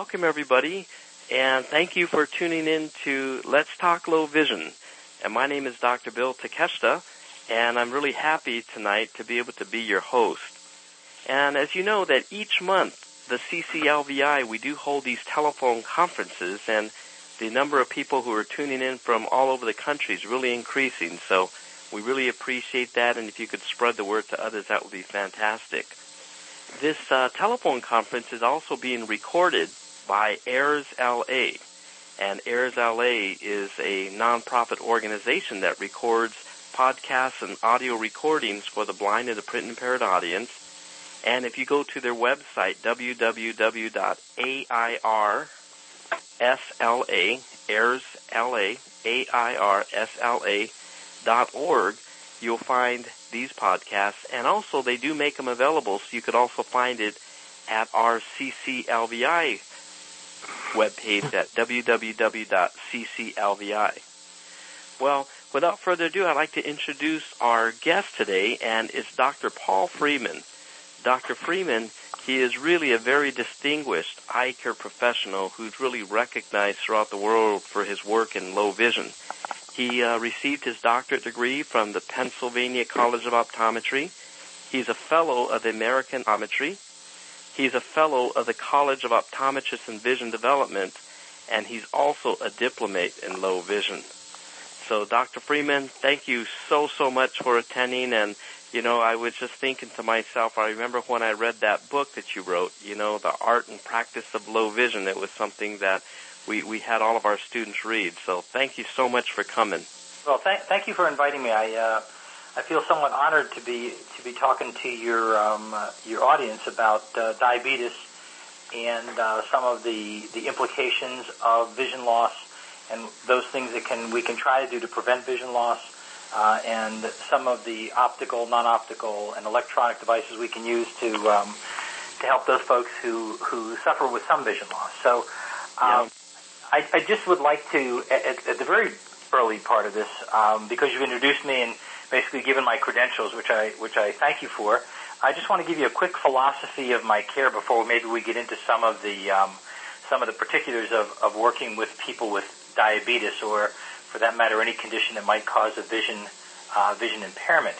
welcome everybody, and thank you for tuning in to Let's Talk Low Vision. And my name is Dr. Bill Takeshta, and I'm really happy tonight to be able to be your host. And as you know, that each month, the CCLVI, we do hold these telephone conferences, and the number of people who are tuning in from all over the country is really increasing, so we really appreciate that, and if you could spread the word to others, that would be fantastic. This telephone conference is also being recorded by AIRSLA, and AIRSLA is a nonprofit organization that records podcasts and audio recordings for the blind and the print-impaired audience. And if you go to their website, www.airsla.org, you'll find these podcasts, and also they do make them available, so you could also find it at our CCLVI webpage at www.cclvi. Well, without further ado, I'd like to introduce our guest today, and it's Dr. Paul Freeman. Dr. Freeman, he is really a very distinguished eye care professional who's really recognized throughout the world for his work in low vision. He received his doctorate degree from the Pennsylvania College of Optometry. He's a fellow of the American Optometry. He's a fellow of the College of Optometrists and Vision Development, and he's also a diplomate in low vision. So, Dr. Freeman, thank you so much for attending. And, you know, I was just thinking to myself, I remember when I read that book that you wrote, you know, The Art and Practice of Low Vision. It was something that we had all of our students read. So thank you so much for coming. Well, thank you for inviting me. I feel somewhat honored to be talking to your audience about diabetes and some of the implications of vision loss and those things that we can try to do to prevent vision loss, and some of the optical, non-optical, and electronic devices we can use to help those folks who suffer with some vision loss. So I just would like to, at the very early part of this, because you've introduced me and basically given my credentials, which I thank you for, I just want to give you a quick philosophy of my care before maybe we get into some of the particulars of working with people with diabetes, or for that matter, any condition that might cause a vision impairment.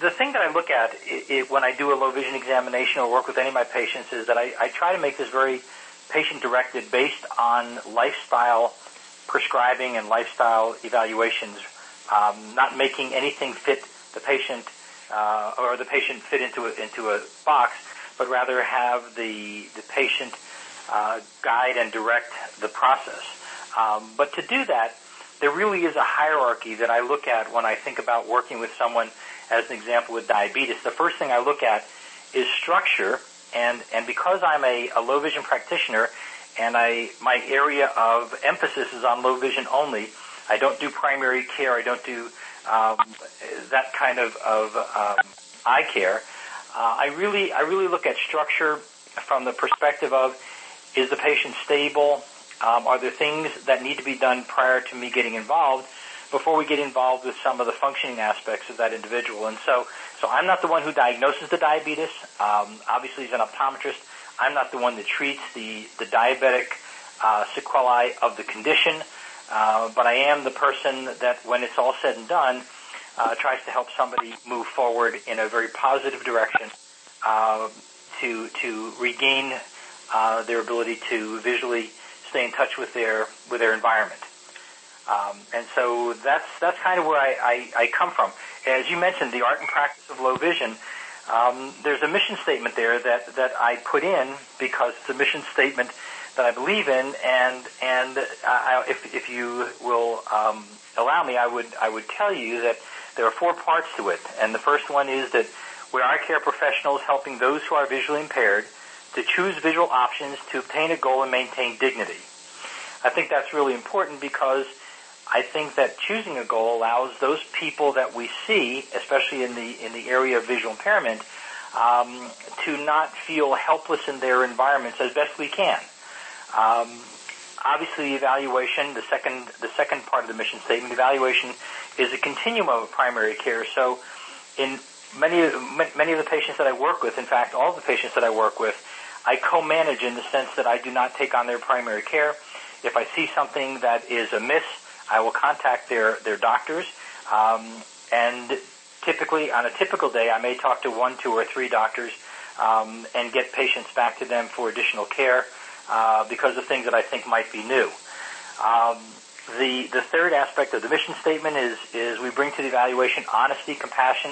The thing that I look at when I do a low vision examination or work with any of my patients is that I try to make this very patient-directed based on lifestyle prescribing and lifestyle evaluations, not making anything fit the patient or the patient fit into a box, but rather have the patient guide and direct the process. But to do that, there really is a hierarchy that I look at when I think about working with someone, as an example, with diabetes. The first thing I look at is structure. And because I'm a low vision practitioner and my area of emphasis is on low vision only, I don't do primary care, I don't do that kind of eye care. I really look at structure from the perspective of, is the patient stable? Are there things that need to be done prior to me getting involved before we get involved with some of the functioning aspects of that individual? And so I'm not the one who diagnoses the diabetes. Obviously, as an optometrist, I'm not the one that treats the diabetic sequelae of the condition, but I am the person that, when it's all said and done, tries to help somebody move forward in a very positive direction to regain their ability to visually stay in touch with their environment. And so that's kind of where I come from. As you mentioned, The Art and Practice of Low Vision, there's a mission statement there that I put in because it's a mission statement that I believe in, and if you will allow me, I would tell you that there are four parts to it. And the first one is that we're eye care professionals helping those who are visually impaired to choose visual options to obtain a goal and maintain dignity. I think that's really important because I think that choosing a goal allows those people that we see, especially in the area of visual impairment, to not feel helpless in their environments as best we can. Obviously, evaluation, the second part of the mission statement, evaluation is a continuum of primary care. So, in many of the patients that I work with, in fact, all of the patients that I work with, I co-manage in the sense that I do not take on their primary care. If I see something that is amiss, I will contact their doctors. And typically, on a typical day, I may talk to one, two, or three doctors and get patients back to them for additional care because of things that I think might be new. The third aspect of the mission statement is we bring to the evaluation honesty, compassion,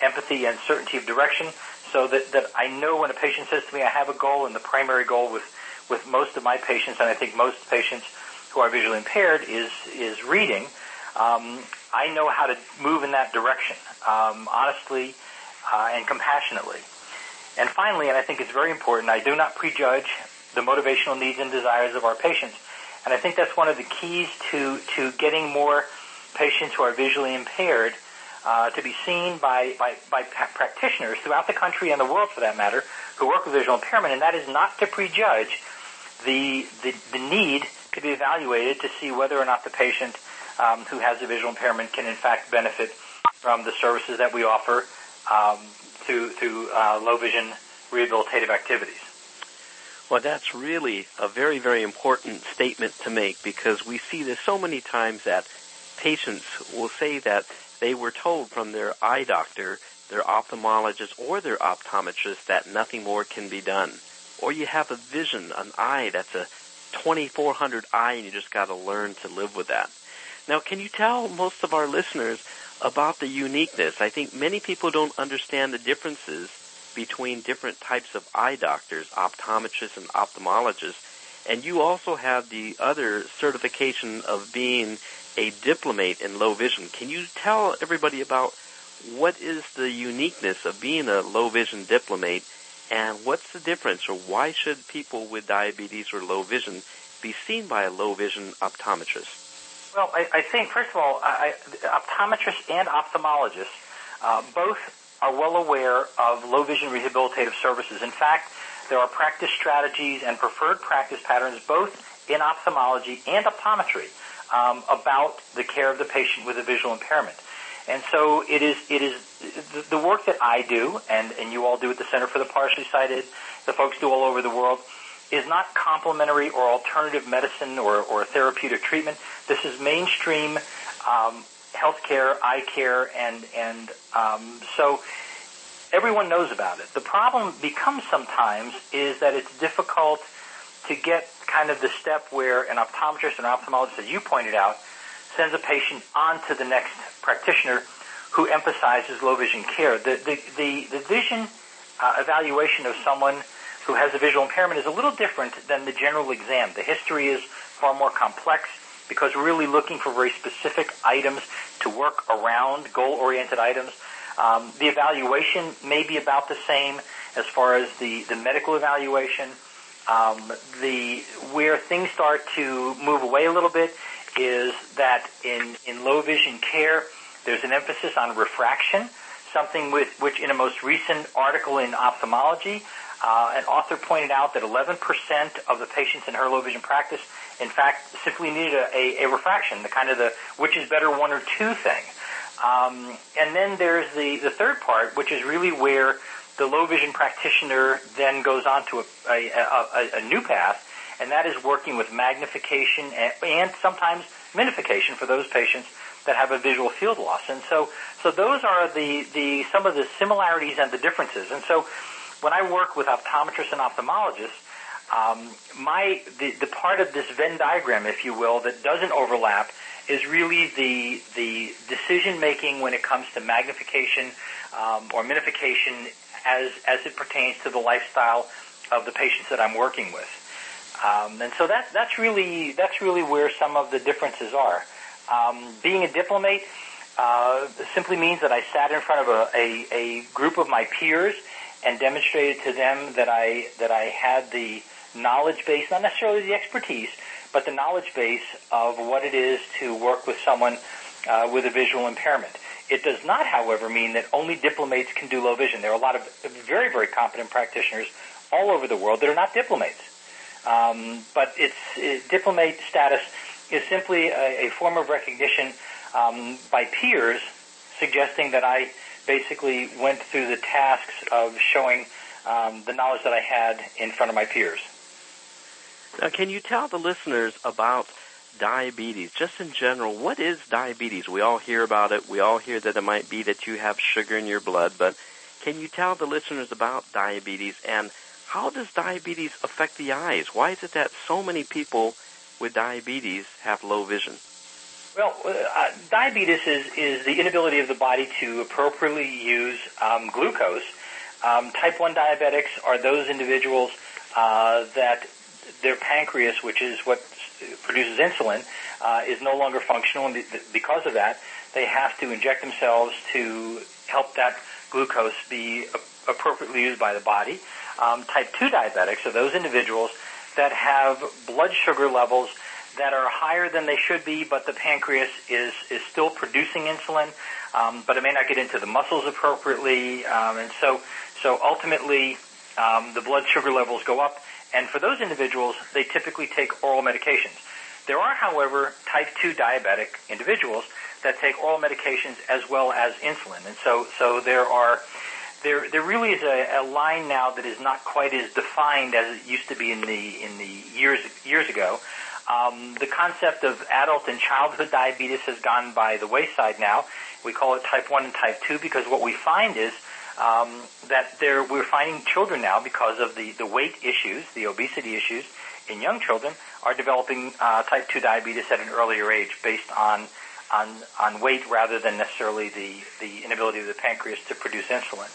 empathy, and certainty of direction, so that I know when a patient says to me, I have a goal, and the primary goal with most of my patients, and I think most patients who are visually impaired, is reading. I know how to move in that direction, honestly and compassionately. And finally, and I think it's very important, I do not prejudge the motivational needs and desires of our patients. And I think that's one of the keys to getting more patients who are visually impaired to be seen by practitioners throughout the country and the world, for that matter, who work with visual impairment. And that is not to prejudge the need to be evaluated to see whether or not the patient who has a visual impairment can in fact benefit from the services that we offer through low vision rehabilitative activities. Well, that's really a very, very important statement to make, because we see this so many times that patients will say that they were told from their eye doctor, their ophthalmologist, or their optometrist that nothing more can be done. Or you have a vision, an eye that's a 2400 eye, and you just got to learn to live with that. Now, can you tell most of our listeners about the uniqueness? I think many people don't understand the differences between different types of eye doctors, optometrists and ophthalmologists, and you also have the other certification of being a diplomate in low vision. Can you tell everybody about what is the uniqueness of being a low vision diplomate, and what's the difference, or why should people with diabetes or low vision be seen by a low vision optometrist? Well, I think, first of all, optometrists and ophthalmologists both are well aware of low vision rehabilitative services. In fact, there are practice strategies and preferred practice patterns both in ophthalmology and optometry about the care of the patient with a visual impairment. And so it is the work that I do and you all do at the Center for the Partially Sighted, the folks do all over the world, is not complementary or alternative medicine or therapeutic treatment. This is mainstream healthcare, eye care, and so everyone knows about it. The problem becomes sometimes is that it's difficult to get kind of the step where an optometrist and ophthalmologist, as you pointed out, sends a patient on to the next practitioner who emphasizes low vision care. The vision evaluation of someone who has a visual impairment is a little different than the general exam. The history is far more complex, because we're really looking for very specific items to work around, goal-oriented items. The evaluation may be about the same as far as the medical evaluation. Where things start to move away a little bit is that in low vision care, there's an emphasis on refraction, something with which in a most recent article in ophthalmology, an author pointed out that 11% of the patients in her low vision practice, in fact, simply needed a refraction, the kind of the which is better one or two thing. And then there's the third part, which is really where the low vision practitioner then goes on to a new path, and that is working with magnification and sometimes minification for those patients that have a visual field loss. And so those are the some of the similarities and the differences. And so when I work with optometrists and ophthalmologists, the part of this Venn diagram, if you will, that doesn't overlap is really the decision making when it comes to magnification or minification as it pertains to the lifestyle of the patients that I'm working with, and so that's really where some of the differences are. Being a diplomate simply means that I sat in front of a group of my peers and demonstrated to them that I had the knowledge base, not necessarily the expertise, but the knowledge base of what it is to work with someone with a visual impairment. It does not, however, mean that only diplomates can do low vision. There are a lot of very, very competent practitioners all over the world that are not diplomates. But diplomate status is simply a form of recognition by peers, suggesting that I basically went through the tasks of showing the knowledge that I had in front of my peers. Now, can you tell the listeners about diabetes, just in general? What is diabetes? We all hear about it. We all hear that it might be that you have sugar in your blood, but can you tell the listeners about diabetes, and how does diabetes affect the eyes? Why is it that so many people with diabetes have low vision? Well, diabetes is the inability of the body to appropriately use glucose. Type 1 diabetics are those individuals that their pancreas, which is what produces insulin, is no longer functional, and because of that, they have to inject themselves to help that glucose be appropriately used by the body. Type 2 diabetics are those individuals that have blood sugar levels that are higher than they should be, but the pancreas is still producing insulin, but it may not get into the muscles appropriately, and so ultimately the blood sugar levels go up, and for those individuals, they typically take oral medications. There are, however, type 2 diabetic individuals that take oral medications as well as insulin, and so there really is a line now that is not quite as defined as it used to be in the years ago. The concept of adult and childhood diabetes has gone by the wayside now. We call it type 1 and type 2 because what we find is that we're finding children now, because of the weight issues, the obesity issues in young children, are developing type 2 diabetes at an earlier age based on weight rather than necessarily the inability of the pancreas to produce insulin.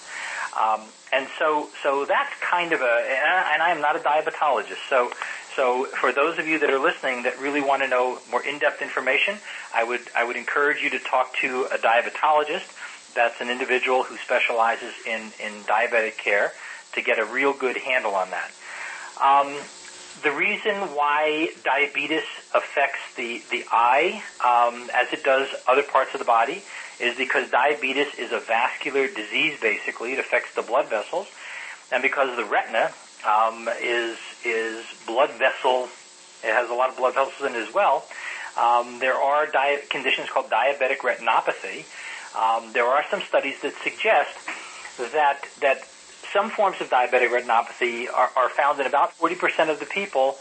And so that's kind of and I am not a diabetologist, so for those of you that are listening that really want to know more in-depth information, I would encourage you to talk to a diabetologist. That's an individual who specializes in diabetic care, to get a real good handle on that. The reason why diabetes affects the eye, as it does other parts of the body, is because diabetes is a vascular disease, basically. It affects the blood vessels. And because the retina is blood vessel, it has a lot of blood vessels in it as well, there are conditions called diabetic retinopathy. There are some studies that suggest that some forms of diabetic retinopathy are found in about 40% of the people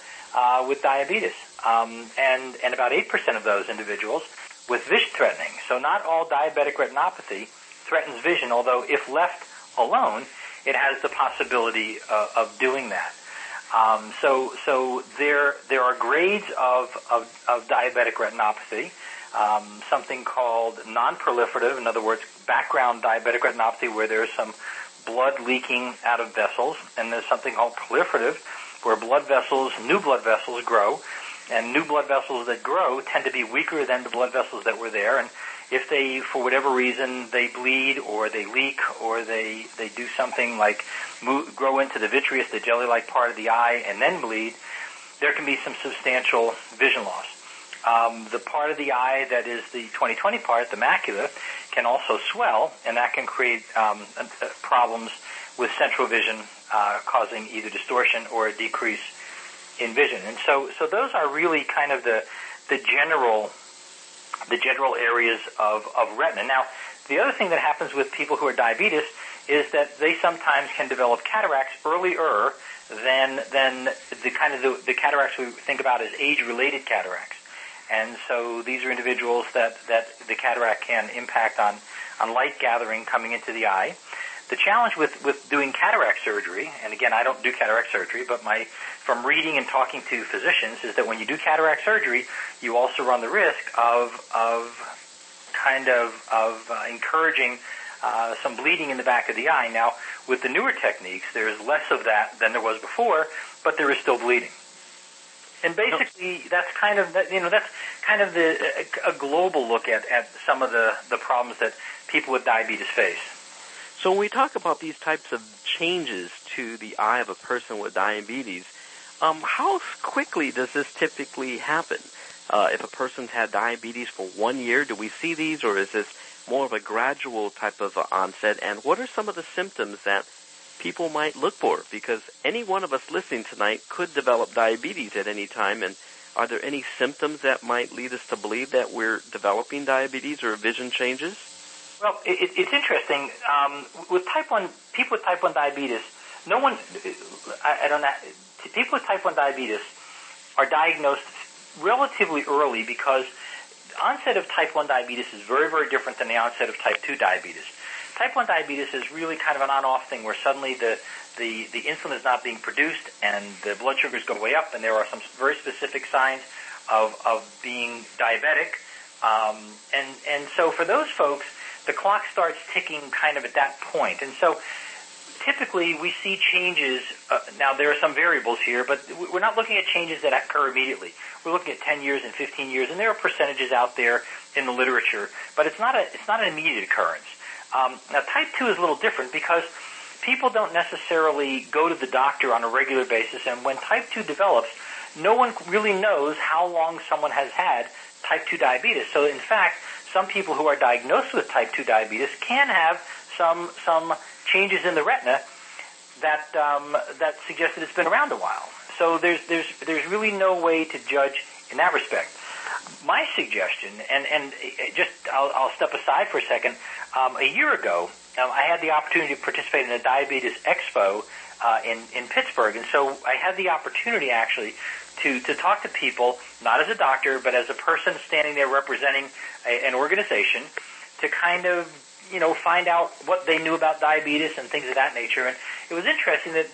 with diabetes, and about 8% of those individuals with vision threatening. So not all diabetic retinopathy threatens vision, although if left alone, it has the possibility of doing that. So there are grades of diabetic retinopathy. Something called non-proliferative, in other words, background diabetic retinopathy, where there's some blood leaking out of vessels, and there's something called proliferative, where new blood vessels grow, and new blood vessels that grow tend to be weaker than the blood vessels that were there, and if they, for whatever reason, they bleed or they leak or they do something like grow into the vitreous, the jelly-like part of the eye, and then bleed, there can be some substantial vision loss. The part of the eye that is the 20/20 part, the macula, can also swell, and that can create problems with central vision, causing either distortion or a decrease in vision. And so those are really kind of the general areas of retina. Now, the other thing that happens with people who are diabetes is that they sometimes can develop cataracts earlier than the kind of the cataracts we think about as age-related cataracts. And so these are individuals that the cataract can impact on light gathering coming into the eye. The challenge with doing cataract surgery, and again, I don't do cataract surgery, but from reading and talking to physicians, is that when you do cataract surgery, you also run the risk of encouraging some bleeding in the back of the eye. Now, with the newer techniques, there's less of that than there was before, but there is still bleeding. And basically, that's kind of a global look at some of the problems that people with diabetes face. So when we talk about these types of changes to the eye of a person with diabetes, how quickly does this typically happen? If a person's had diabetes for 1 year, do we see these, or is this more of a gradual type of onset? And what are some of the symptoms that people might look for, because any one of us listening tonight could develop diabetes at any time? And are there any symptoms that might lead us to believe that we're developing diabetes or vision changes? Well, it's interesting. People with type 1 diabetes, no one, I don't know, people with type 1 diabetes are diagnosed relatively early because the onset of type 1 diabetes is very, very different than the onset of type 2 diabetes. Type 1 diabetes is really kind of an on-off thing where suddenly the insulin is not being produced and the blood sugars go way up, and there are some very specific signs of being diabetic. And so for those folks, the clock starts ticking kind of at that point. And so typically we see changes. Now, there are some variables here, but we're not looking at changes that occur immediately. We're looking at 10 years and 15 years, and there are percentages out there in the literature, but it's not an immediate occurrence. Now, type 2 is a little different because people don't necessarily go to the doctor on a regular basis, and when type 2 develops, no one really knows how long someone has had type 2 diabetes. So, in fact, some people who are diagnosed with type 2 diabetes can have some changes in the retina that suggest that it's been around a while. So there's really no way to judge in that respect. My suggestion, and just I'll step aside for a second. A year ago, I had the opportunity to participate in a diabetes expo in Pittsburgh, and so I had the opportunity actually to talk to people, not as a doctor, but as a person standing there representing an organization, to kind of find out what they knew about diabetes and things of that nature. And it was interesting that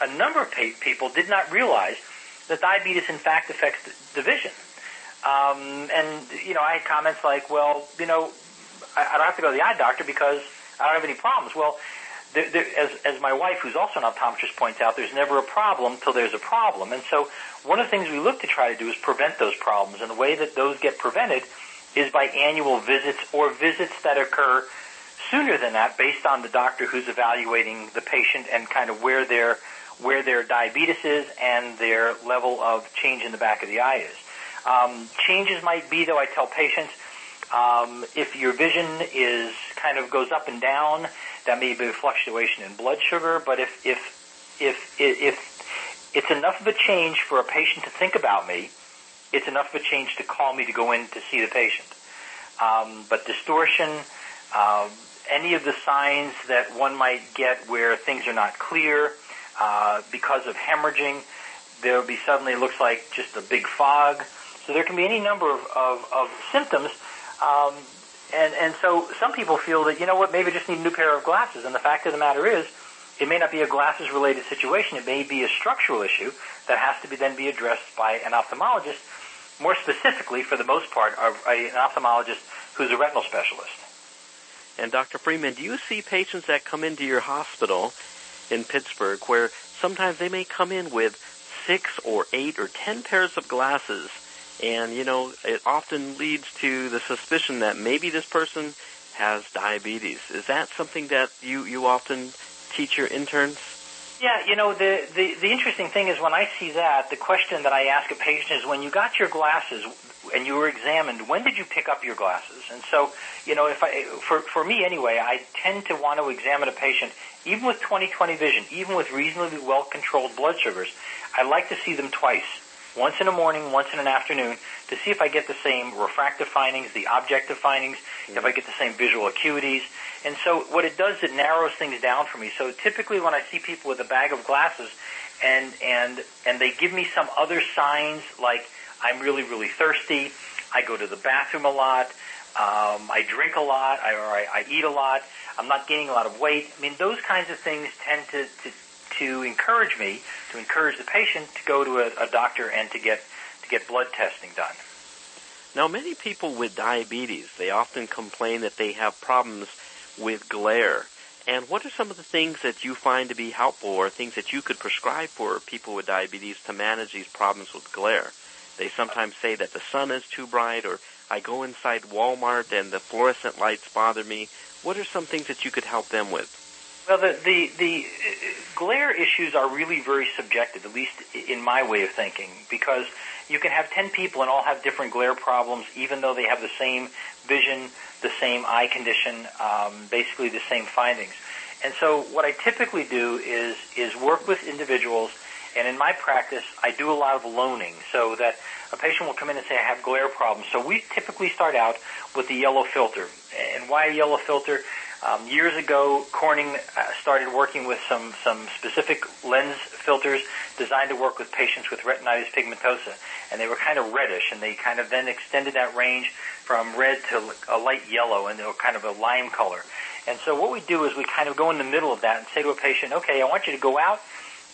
a number of people did not realize that diabetes in fact affects the vision. And I had comments like, well, I don't have to go to the eye doctor because I don't have any problems. Well, as my wife, who's also an optometrist, points out, there's never a problem till there's a problem. And so one of the things we look to try to do is prevent those problems. And the way that those get prevented is by annual visits or visits that occur sooner than that based on the doctor who's evaluating the patient and kind of where their diabetes is and their level of change in the back of the eye is. Changes might be, though, I tell patients, if your vision is kind of goes up and down, that may be a fluctuation in blood sugar. But if it's enough of a change for a patient to think about me, it's enough of a change to call me to go in to see the patient. But distortion, any of the signs that one might get where things are not clear because of hemorrhaging, there will be suddenly it looks like just a big fog. So there can be any number of symptoms. And so some people feel that, maybe I just need a new pair of glasses. And the fact of the matter is, it may not be a glasses-related situation. It may be a structural issue that has to be addressed by an ophthalmologist, more specifically, for the most part, an ophthalmologist who's a retinal specialist. And Dr. Freeman, do you see patients that come into your hospital in Pittsburgh where sometimes they may come in with 6 or 8 or 10 pairs of glasses, and, it often leads to the suspicion that maybe this person has diabetes? Is that something that you often teach your interns? Yeah, the interesting thing is when I see that, the question that I ask a patient is, when you got your glasses and you were examined, when did you pick up your glasses? And so, if for me anyway, I tend to want to examine a patient, even with 20/20 vision, even with reasonably well-controlled blood sugars, I like to see them twice, once in the morning, once in an afternoon, to see if I get the same refractive findings, the objective findings, if I get the same visual acuities. And so what it does, it narrows things down for me. So typically when I see people with a bag of glasses and they give me some other signs, like I'm really, really thirsty, I go to the bathroom a lot, I drink a lot, I eat a lot, I'm not gaining a lot of weight. I mean, those kinds of things tend to encourage me, to encourage the patient to go to a doctor and to get blood testing done. Now, many people with diabetes, they often complain that they have problems with glare. And what are some of the things that you find to be helpful, or things that you could prescribe for people with diabetes to manage these problems with glare? They sometimes say that the sun is too bright, or I go inside Walmart and the fluorescent lights bother me. What are some things that you could help them with? Well, the glare issues are really very subjective, at least in my way of thinking, because you can have 10 people and all have different glare problems, even though they have the same vision, the same eye condition, basically the same findings. And so what I typically do is work with individuals, and in my practice, I do a lot of loaning, so that a patient will come in and say, I have glare problems. So we typically start out with the yellow filter. And why a yellow filter? Years ago, Corning started working with some specific lens filters designed to work with patients with retinitis pigmentosa, and they were kind of reddish, and they kind of then extended that range from red to a light yellow, and they were kind of a lime color. And so what we do is we kind of go in the middle of that and say to a patient, okay, I want you to go out,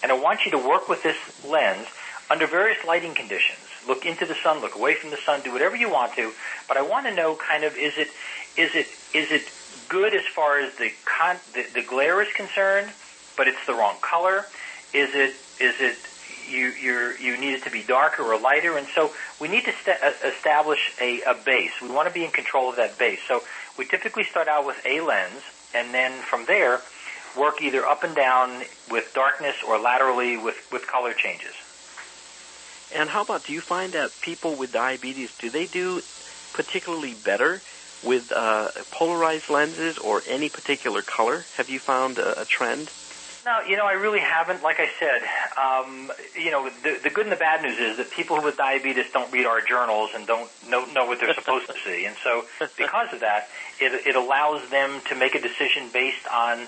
and I want you to work with this lens under various lighting conditions. Look into the sun, look away from the sun, do whatever you want to, but I want to know kind of is it good as far as the glare is concerned, but it's the wrong color? Is it you need it to be darker or lighter? And so we need to establish a base. We want to be in control of that base. So we typically start out with a lens, and then from there work either up and down with darkness or laterally with color changes. And how about, do you find that people with diabetes, do they do particularly better with polarized lenses or any particular color? Have you found a trend? No, I really haven't. Like I said, the good and the bad news is that people with diabetes don't read our journals and don't know what they're supposed to see. And so because of that, it allows them to make a decision based on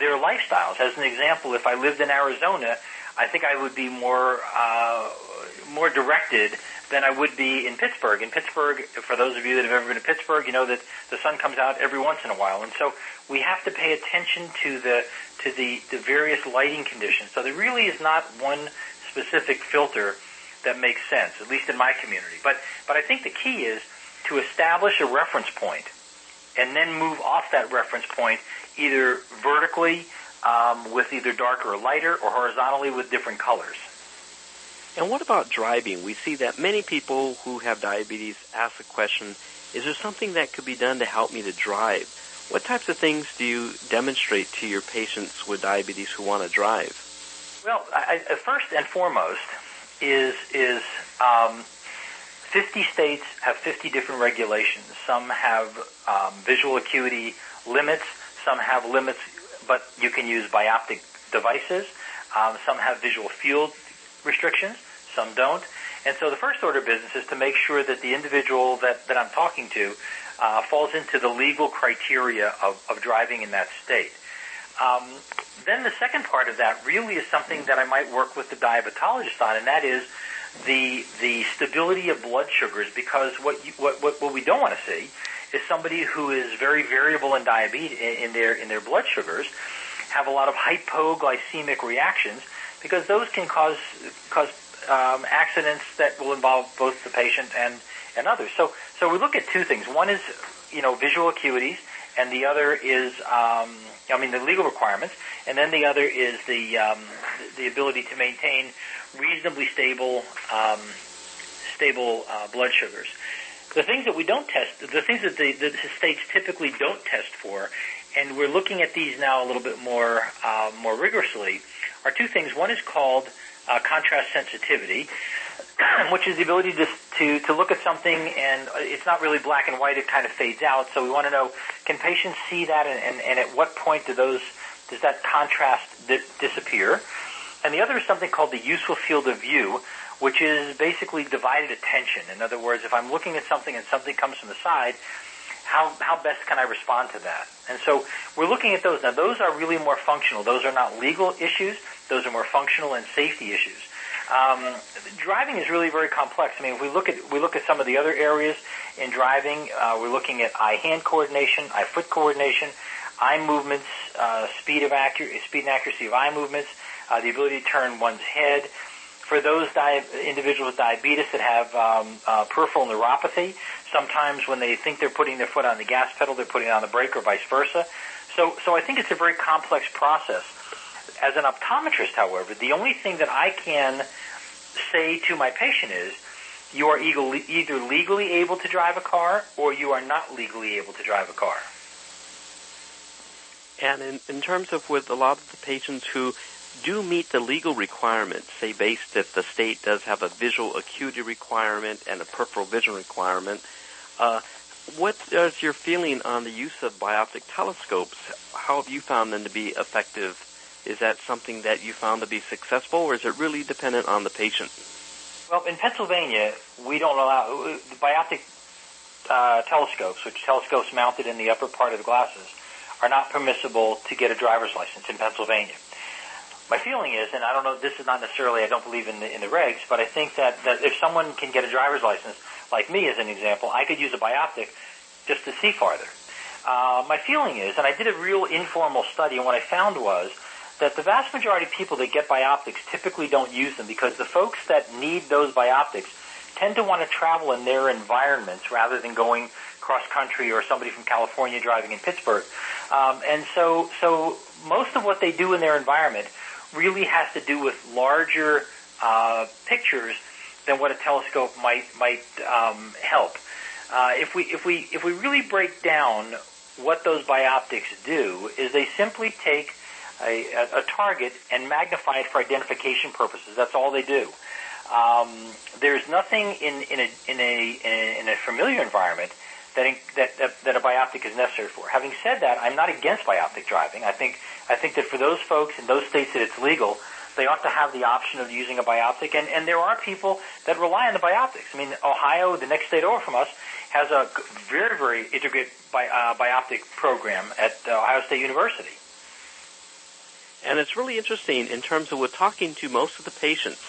their lifestyles. As an example, if I lived in Arizona, I think I would be more directed than I would be in Pittsburgh. In Pittsburgh, for those of you that have ever been to Pittsburgh, you know that the sun comes out every once in a while, and so we have to pay attention to the various lighting conditions. So there really is not one specific filter that makes sense, at least in my community. But I think the key is to establish a reference point, and then move off that reference point either vertically with either darker or lighter, or horizontally with different colors. And what about driving? We see that many people who have diabetes ask the question, is there something that could be done to help me to drive? What types of things do you demonstrate to your patients with diabetes who want to drive? Well, first and foremost is 50 states have 50 different regulations. Some have visual acuity limits. Some have limits, but you can use bioptic devices. Some have visual field restrictions, some don't. And so the first order of business is to make sure that the individual that I'm talking to falls into the legal criteria of driving in that state. Then the second part of that really is something that I might work with the diabetologist on, and that is the stability of blood sugars, because what we don't want to see is somebody who is very variable in diabetes in their blood sugars, have a lot of hypoglycemic reactions, because those can cause accidents that will involve both the patient and others. So we look at two things. One is, visual acuities, and the other is, the legal requirements, and then the other is the ability to maintain reasonably stable blood sugars. The things that we don't test, the things that the states typically don't test for, and we're looking at these now a little bit more rigorously, are two things. One is called contrast sensitivity, which is the ability to look at something and it's not really black and white, it kind of fades out. So we want to know, can patients see that, and at what point does that contrast disappear? And the other is something called the useful field of view, which is basically divided attention. In other words, if I'm looking at something and something comes from the side, how best can I respond to that? And so we're looking at those. Now, those are really more functional. Those are not legal issues. Those are more functional and safety issues. Driving is really very complex. I mean, if we look at some of the other areas in driving, we're looking at eye-hand coordination, eye-foot coordination, eye movements, speed and accuracy of eye movements, the ability to turn one's head. For those individuals with diabetes that have peripheral neuropathy, sometimes when they think they're putting their foot on the gas pedal, they're putting it on the brake, or vice versa. So I think it's a very complex process. As an optometrist, however, the only thing that I can say to my patient is, you are either legally able to drive a car, or you are not legally able to drive a car. And in terms of with a lot of the patients who do meet the legal requirements, say based if the state does have a visual acuity requirement and a peripheral vision requirement, what is your feeling on the use of bioptic telescopes? How have you found them to be effective? Is that something that you found to be successful, or is it really dependent on the patient? Well, in Pennsylvania, we don't allow the bioptic telescopes, which telescopes mounted in the upper part of the glasses, are not permissible to get a driver's license in Pennsylvania. My feeling is, and I don't know, this is not necessarily, I don't believe in the regs, but I think that if someone can get a driver's license, like me as an example, I could use a bioptic just to see farther. My feeling is, and I did a real informal study, and what I found was that the vast majority of people that get bioptics typically don't use them because the folks that need those bioptics tend to want to travel in their environments rather than going cross-country or somebody from California driving in Pittsburgh. And so most of what they do in their environment really has to do with larger pictures than what a telescope might help. If we really break down what those bioptics do, is they simply take a target and magnify it for identification purposes. That's all they do. There's nothing in a familiar environment that a bioptic is necessary for. Having said that, I'm not against bioptic driving. I think that for those folks in those states that it's legal, they ought to have the option of using a bioptic. And there are people that rely on the bioptics. I mean, Ohio, the next state over from us, has a very, very intricate bioptic program at Ohio State University. And it's really interesting in terms of we're talking to most of the patients.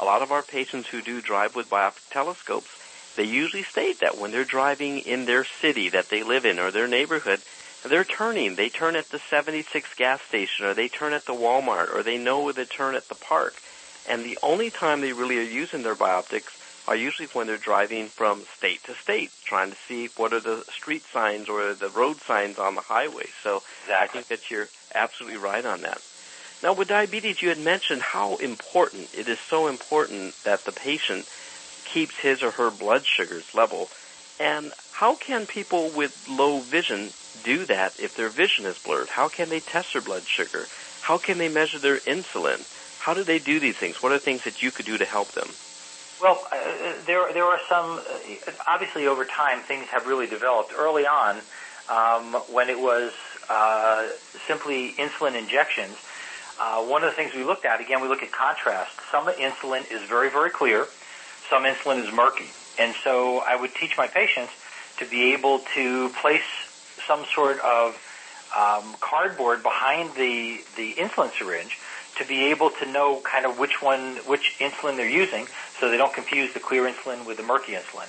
A lot of our patients who do drive with bioptic telescopes, they usually state that when they're driving in their city that they live in or their neighborhood, they're turning. They turn at the 76 gas station, or they turn at the Walmart, or they know where they turn at the park. And the only time they really are using their bioptics are usually when they're driving from state to state, trying to see what are the street signs or the road signs on the highway. So exactly. I think that you're absolutely right on that. Now, with diabetes, you had mentioned how important, it is so important that the patient keeps his or her blood sugars level. And how can people with low vision do that if their vision is blurred? How can they test their blood sugar? How can they measure their insulin? How do they do these things? What are things that you could do to help them? Well, there are some, obviously over time things have really developed. Early on, when it was simply insulin injections, one of the things we looked at, again, we look at contrast. Some insulin is very, very clear. Some insulin is murky. And so I would teach my patients to be able to place some sort of cardboard behind the insulin syringe to be able to know kind of which insulin they're using, so they don't confuse the clear insulin with the murky insulin.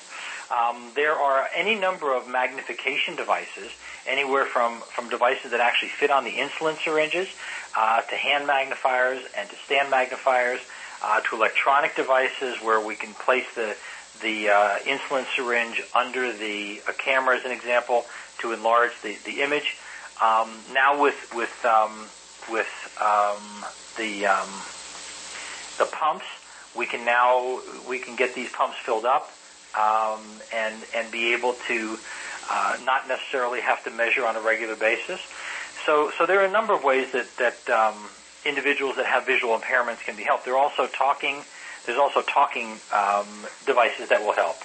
There are any number of magnification devices, anywhere from devices that actually fit on the insulin syringes, to hand magnifiers and to stand magnifiers, to electronic devices where we can place the insulin syringe under a camera, as an example, to enlarge the image. Now with the pumps, we can get these pumps filled up, and be able to not necessarily have to measure on a regular basis. So there are a number of ways that individuals that have visual impairments can be helped. There's also talking devices that will help.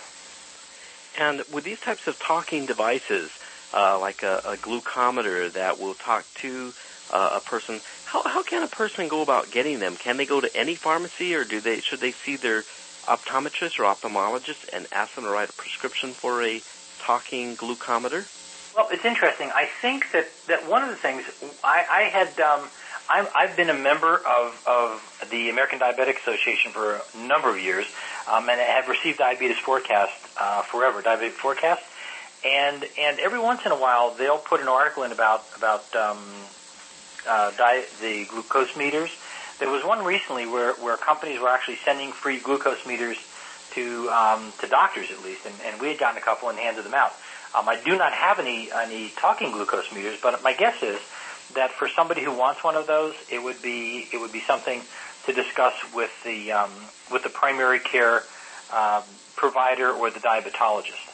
And with these types of talking devices, like a glucometer that will talk to a person, how can a person go about getting them? Can they go to any pharmacy, or should they see their optometrist or ophthalmologist and ask them to write a prescription for a talking glucometer? Well, it's interesting. I think that one of the things I've been a member of the American Diabetic Association for a number of years, and I have received Diabetes Forecast forever, Diabetic Forecast, and every once in a while they'll put an article in about the glucose meters. There was one recently where companies were actually sending free glucose meters to doctors, at least, and we had gotten a couple and handed them out. I do not have any talking glucose meters, but my guess is that for somebody who wants one of those, it would be something to discuss with the primary care provider or the diabetologist.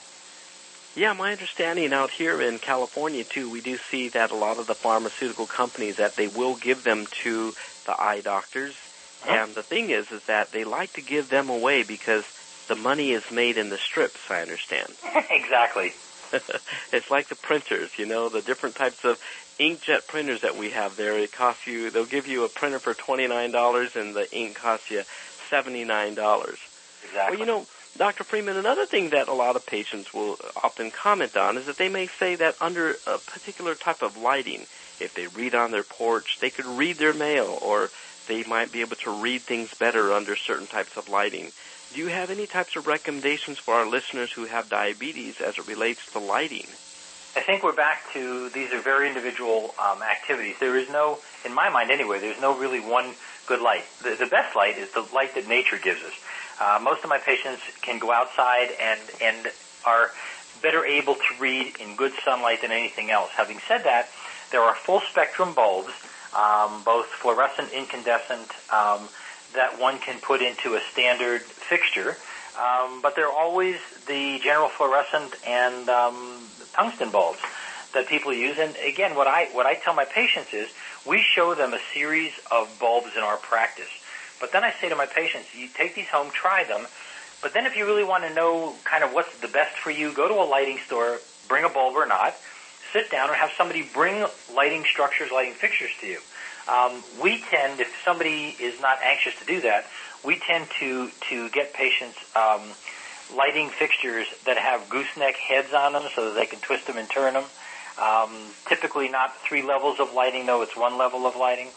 Yeah, my understanding out here in California too, we do see that a lot of the pharmaceutical companies that they will give them to the eye doctors, and the thing is that they like to give them away because the money is made in the strips. I understand. Exactly. It's like the printers, the different types of inkjet printers that we have there. They'll give you a printer for $29 and the ink costs you $79. Exactly. Well, Dr. Freeman, another thing that a lot of patients will often comment on is that they may say that under a particular type of lighting, if they read on their porch, they could read their mail, or they might be able to read things better under certain types of lighting. Do you have any types of recommendations for our listeners who have diabetes as it relates to lighting? I think we're back to these are very individual activities. There is no, in my mind anyway, there's no really one good light. The best light is the light that nature gives us. Most of my patients can go outside and are better able to read in good sunlight than anything else. Having said that, there are full spectrum bulbs, both fluorescent, incandescent, that one can put into a standard fixture, but they're always the general fluorescent and tungsten bulbs that people use. And again, what I tell my patients is we show them a series of bulbs in our practice. But then I say to my patients, you take these home, try them, but then if you really want to know kind of what's the best for you, go to a lighting store, bring a bulb or not, sit down and have somebody bring lighting structures, lighting fixtures to you. We tend, if somebody is not anxious to do that, we tend to get patients lighting fixtures that have gooseneck heads on them so that they can twist them and turn them. Typically not three levels of lighting, though it's one level of lighting.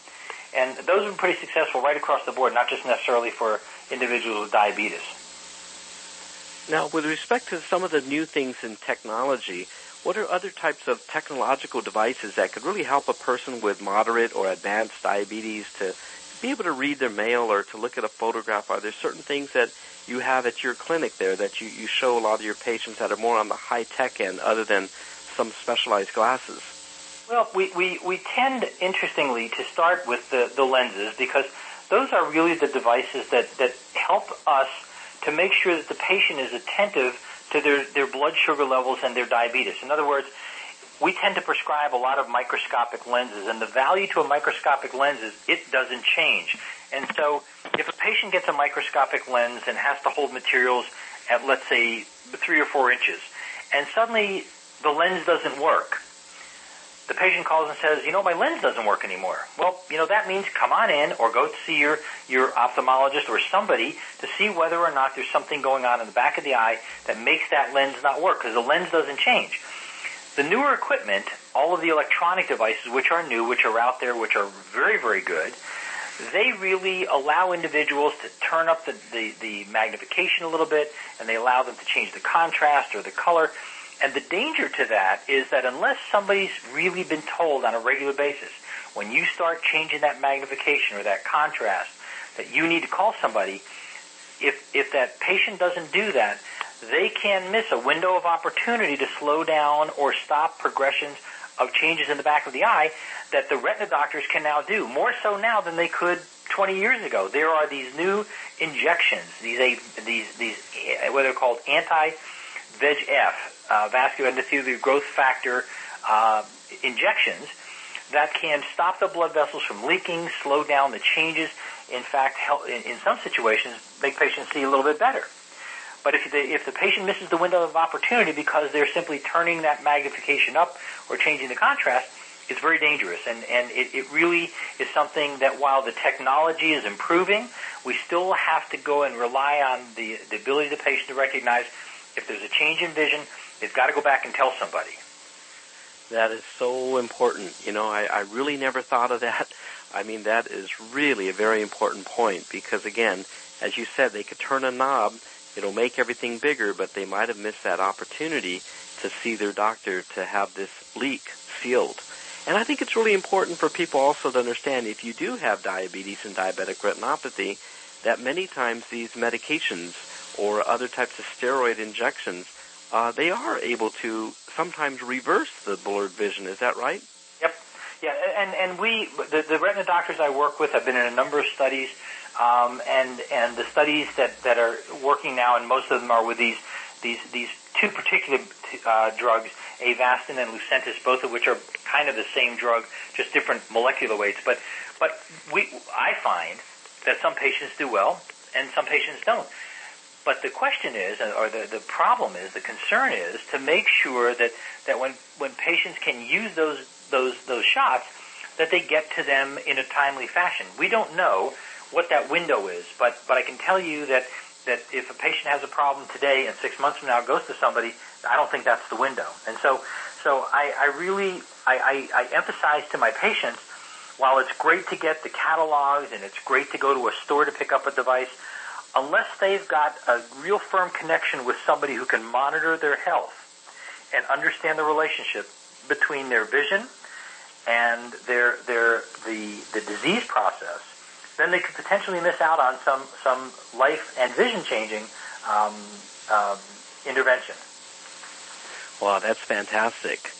And those have been pretty successful right across the board, not just necessarily for individuals with diabetes. Now, with respect to some of the new things in technology, what are other types of technological devices that could really help a person with moderate or advanced diabetes to be able to read their mail or to look at a photograph? Are there certain things that you have at your clinic there that you show a lot of your patients that are more on the high-tech end other than some specialized glasses? Well, we tend, interestingly, to start with the lenses because those are really the devices that help us to make sure that the patient is attentive to their blood sugar levels and their diabetes. In other words, we tend to prescribe a lot of microscopic lenses, and the value to a microscopic lens is it doesn't change. And so if a patient gets a microscopic lens and has to hold materials at, let's say, 3 or 4 inches, and suddenly the lens doesn't work, the patient calls and says, my lens doesn't work anymore. Well, that means come on in or go see your ophthalmologist or somebody to see whether or not there's something going on in the back of the eye that makes that lens not work, because the lens doesn't change. The newer equipment, all of the electronic devices which are new, which are out there, which are very, very good, they really allow individuals to turn up the magnification a little bit, and they allow them to change the contrast or the color. And the danger to that is that unless somebody's really been told on a regular basis, when you start changing that magnification or that contrast, that you need to call somebody, if that patient doesn't do that, they can miss a window of opportunity to slow down or stop progressions of changes in the back of the eye that the retina doctors can now do, more so now than they could 20 years ago. There are these new injections, these what they're called anti-VEGF, vascular endothelial growth factor injections that can stop the blood vessels from leaking, slow down the changes, in fact, help, in some situations, make patients see a little bit better. But if the patient misses the window of opportunity because they're simply turning that magnification up or changing the contrast, it's very dangerous. And it really is something that while the technology is improving, we still have to go and rely on the ability of the patient to recognize if there's a change in vision, they've got to go back and tell somebody. That is so important. I really never thought of that. That is really a very important point because, again, as you said, they could turn a knob. It'll make everything bigger, but they might have missed that opportunity to see their doctor to have this leak sealed. And I think it's really important for people also to understand if you do have diabetes and diabetic retinopathy, that many times these medications or other types of steroid injections, they are able to sometimes reverse the blurred vision. Is that right? Yep. Yeah, and we, the retina doctors I work with have been in a number of studies. And the studies that are working now, and most of them are with these two particular drugs, Avastin and Lucentis, both of which are kind of the same drug, just different molecular weights. But I find that some patients do well and some patients don't. But the question is, or the problem is, the concern is to make sure that when patients can use those shots, that they get to them in a timely fashion. We don't know what that window is, but I can tell you that that if a patient has a problem today and 6 months from now goes to somebody, I don't think that's the window. And so I really emphasize to my patients, while it's great to get the catalogs and it's great to go to a store to pick up a device, unless they've got a real firm connection with somebody who can monitor their health and understand the relationship between their vision and the disease process, then they could potentially miss out on some life and vision-changing intervention. Wow, that's fantastic.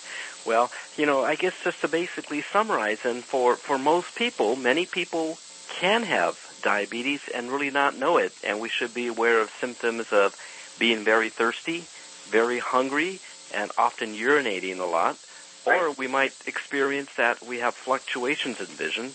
Well, you know, I guess just to basically summarize, and for most people, many people can have diabetes and really not know it, and we should be aware of symptoms of being very thirsty, very hungry, and often urinating a lot, right? Or we might experience that we have fluctuations in vision.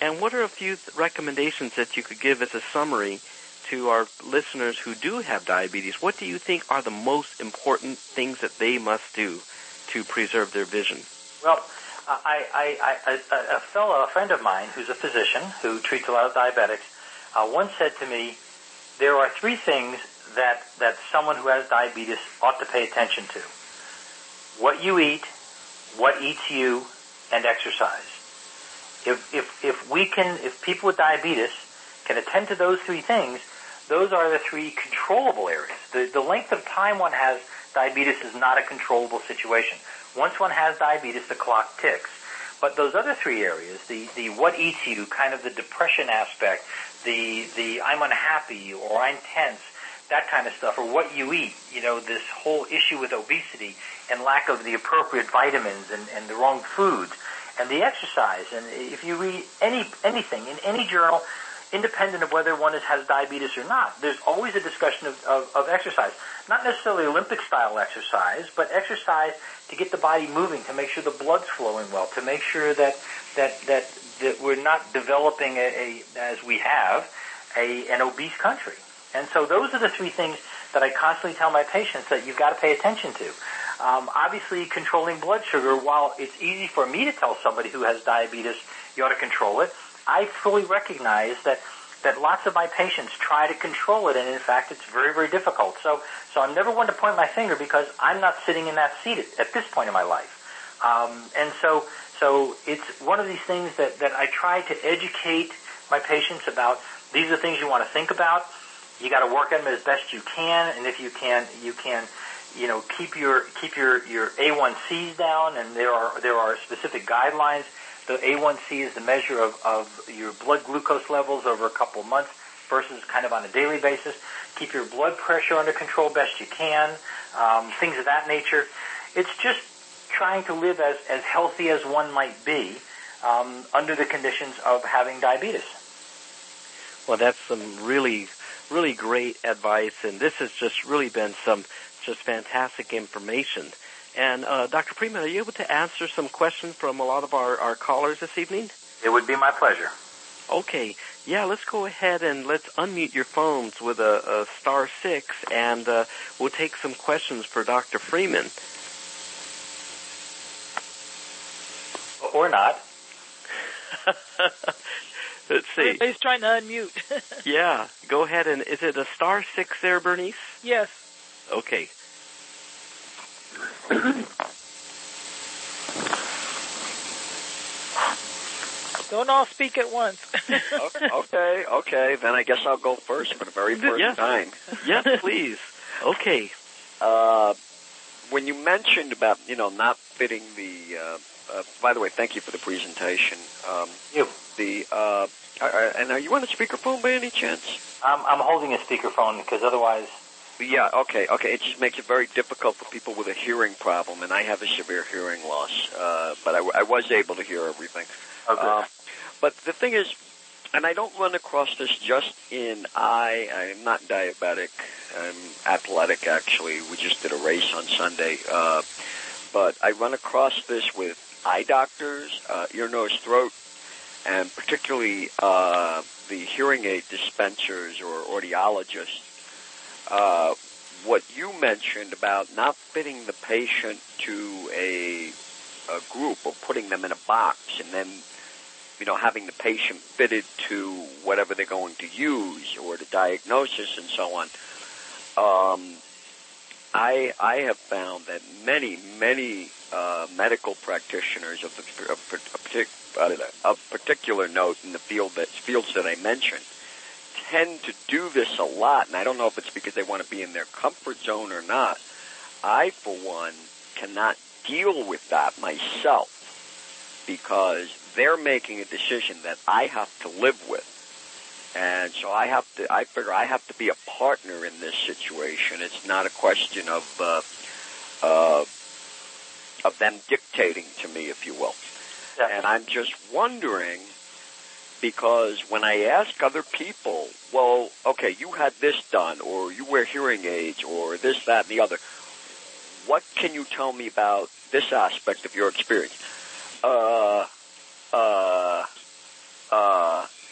And what are a few recommendations that you could give as a summary to our listeners who do have diabetes? What do you think are the most important things that they must do to preserve their vision? Well, a friend of mine who's a physician who treats a lot of diabetics once said to me, there are three things that someone who has diabetes ought to pay attention to. What you eat, what eats you, and exercise. If people with diabetes can attend to those three things, those are the three controllable areas. The length of time one has diabetes is not a controllable situation. Once one has diabetes, the clock ticks. But those other three areas, the what eats you, kind of the depression aspect, the I'm unhappy or I'm tense, that kind of stuff, or what you eat, you know, this whole issue with obesity and lack of the appropriate vitamins and the wrong foods, and the exercise. And if you read anything in any journal, independent of whether one has diabetes or not, there's always a discussion of exercise. Not necessarily Olympic-style exercise, but exercise to get the body moving, to make sure the blood's flowing well, to make sure that we're not developing, as we have, an obese country. And so those are the three things that I constantly tell my patients that you've got to pay attention to. Obviously, controlling blood sugar, while it's easy for me to tell somebody who has diabetes you ought to control it, I fully recognize that lots of my patients try to control it, and in fact, it's very, very difficult. So I'm never one to point my finger because I'm not sitting in that seat at this point in my life. And so it's one of these things that I try to educate my patients about. These are the things you want to think about. You got to work on them as best you can, and if you can, you know, keep your A1Cs down. And there are specific guidelines. The A1C is the measure of your blood glucose levels over a couple of months versus kind of on a daily basis. Keep your blood pressure under control best you can. Things of that nature. It's just trying to live as healthy as one might be under the conditions of having diabetes. Well, that's some really great advice, and this has just really been some just fantastic information. And Dr. Freeman, are you able to answer some questions from a lot of our callers this evening? It would be my pleasure. Okay. Yeah, let's go ahead and let's unmute your phones with a *6, and we'll take some questions for Dr. Freeman. Or not. Let's see. He's trying to unmute. Yeah, go ahead. And is it a *6 there, Bernice? Yes. Okay. Don't all speak at once. Okay. Then I guess I'll go first for the very first time. Yes, please. Okay. When you mentioned about, you know, not fitting the... by the way, thank you for the presentation. And are you on a speakerphone by any chance? I'm holding a speakerphone because otherwise... Yeah, okay. It just makes it very difficult for people with a hearing problem, and I have a severe hearing loss, but I was able to hear everything. Okay. But the thing is, and I don't run across this just in eye. I'm not diabetic. I'm athletic, actually. We just did a race on Sunday. But I run across this with eye doctors, ear, nose, throat, and particularly the hearing aid dispensers or audiologists. What you mentioned about not fitting the patient to a group or putting them in a box and then you know, having the patient fitted to whatever they're going to use or the diagnosis and so on. I have found that many medical practitioners of particular note in the fields that I mentioned tend to do this a lot, and I don't know if it's because they want to be in their comfort zone or not. I, for one, cannot deal with that myself because they're making a decision that I have to live with. And so I figure I have to be a partner in this situation. It's not a question of them dictating to me, if you will. Yeah. And I'm just wondering, because when I ask other people, well, okay, you had this done, or you wear hearing aids, or this, that, and the other, what can you tell me about this aspect of your experience?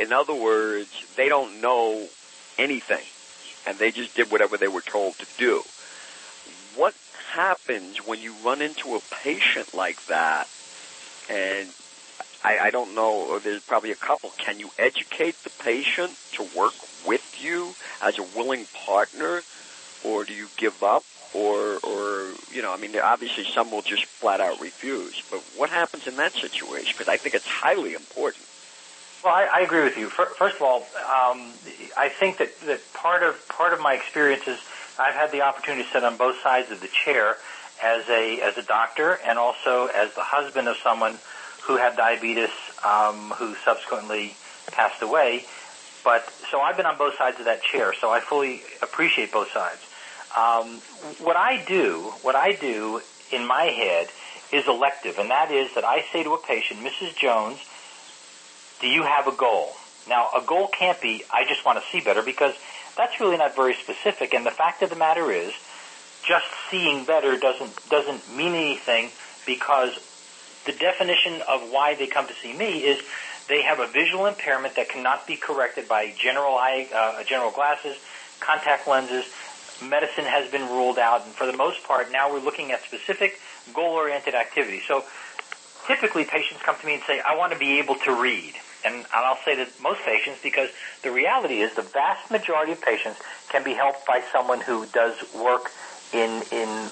In other words, they don't know anything, and they just did whatever they were told to do. What happens when you run into a patient like that? And I don't know, there's probably a couple. Can you educate the patient to work with you as a willing partner, or do you give up? Or you know, I mean, obviously some will just flat out refuse. But what happens in that situation? Because I think it's highly important. Well, I agree with you. First of all, I think that part of my experience is I've had the opportunity to sit on both sides of the chair as a doctor and also as the husband of someone who had diabetes, who subsequently passed away. But so I've been on both sides of that chair, so I fully appreciate both sides. What I do in my head is elective, and that is that I say to a patient, Mrs. Jones, do you have a goal? Now, a goal can't be, I just want to see better, because that's really not very specific. And the fact of the matter is, just seeing better doesn't mean anything, because the definition of why they come to see me is they have a visual impairment that cannot be corrected by general glasses, contact lenses. Medicine has been ruled out, and for the most part, now we're looking at specific goal-oriented activities. So typically patients come to me and say, I want to be able to read. And I'll say that most patients, because the reality is the vast majority of patients can be helped by someone who does work in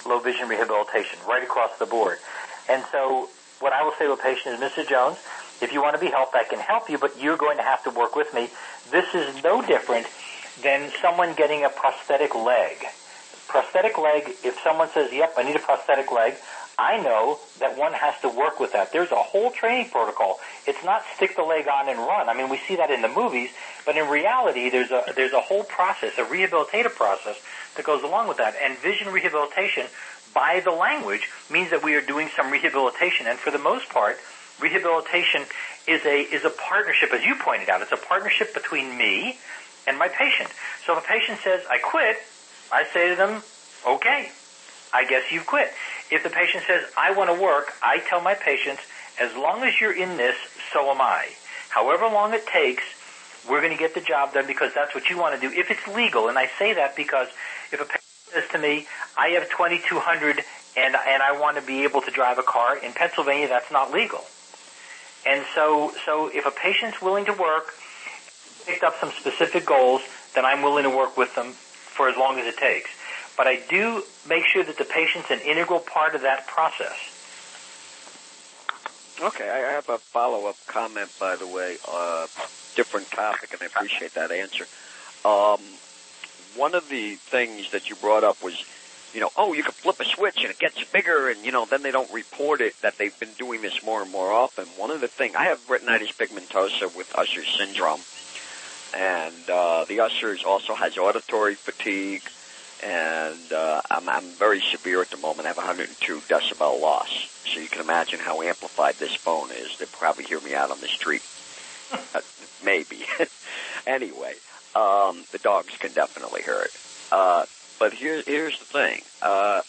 low vision rehabilitation right across the board. And so what I will say to a patient is, Mr. Jones, if you want to be helped, I can help you, but you're going to have to work with me. This is no different than someone getting a prosthetic leg. Prosthetic leg, if someone says, yep, I need a prosthetic leg, I know that one has to work with that. There's a whole training protocol. It's not stick the leg on and run. I mean, we see that in the movies, but in reality, there's a whole process, a rehabilitative process that goes along with that. And vision rehabilitation, by the language, means that we are doing some rehabilitation. And for the most part, rehabilitation is a partnership, as you pointed out. It's a partnership between me and my patient. So if a patient says, I quit, I say to them, okay, I guess you've quit. If the patient says, I want to work, I tell my patients, as long as you're in this, so am I. However long it takes, we're going to get the job done because that's what you want to do, if it's legal. And I say that because if a patient says to me, I have 2,200 and I want to be able to drive a car, in Pennsylvania, that's not legal. And so if a patient's willing to work, picked up some specific goals, then I'm willing to work with them for as long as it takes. But I do make sure that the patient's an integral part of that process. Okay, I have a follow-up comment, by the way, different topic, and I appreciate that answer. One of the things that you brought up was, you know, oh, you can flip a switch and it gets bigger, and, you know, then they don't report it, that they've been doing this more and more often. One of the things, I have retinitis pigmentosa with Usher's syndrome. And the Usher's also has auditory fatigue, and I'm very severe at the moment. I have 102 decibel loss, so you can imagine how amplified this phone is. They probably hear me out on the street, maybe. Anyway, the dogs can definitely hear it. But here's the thing: I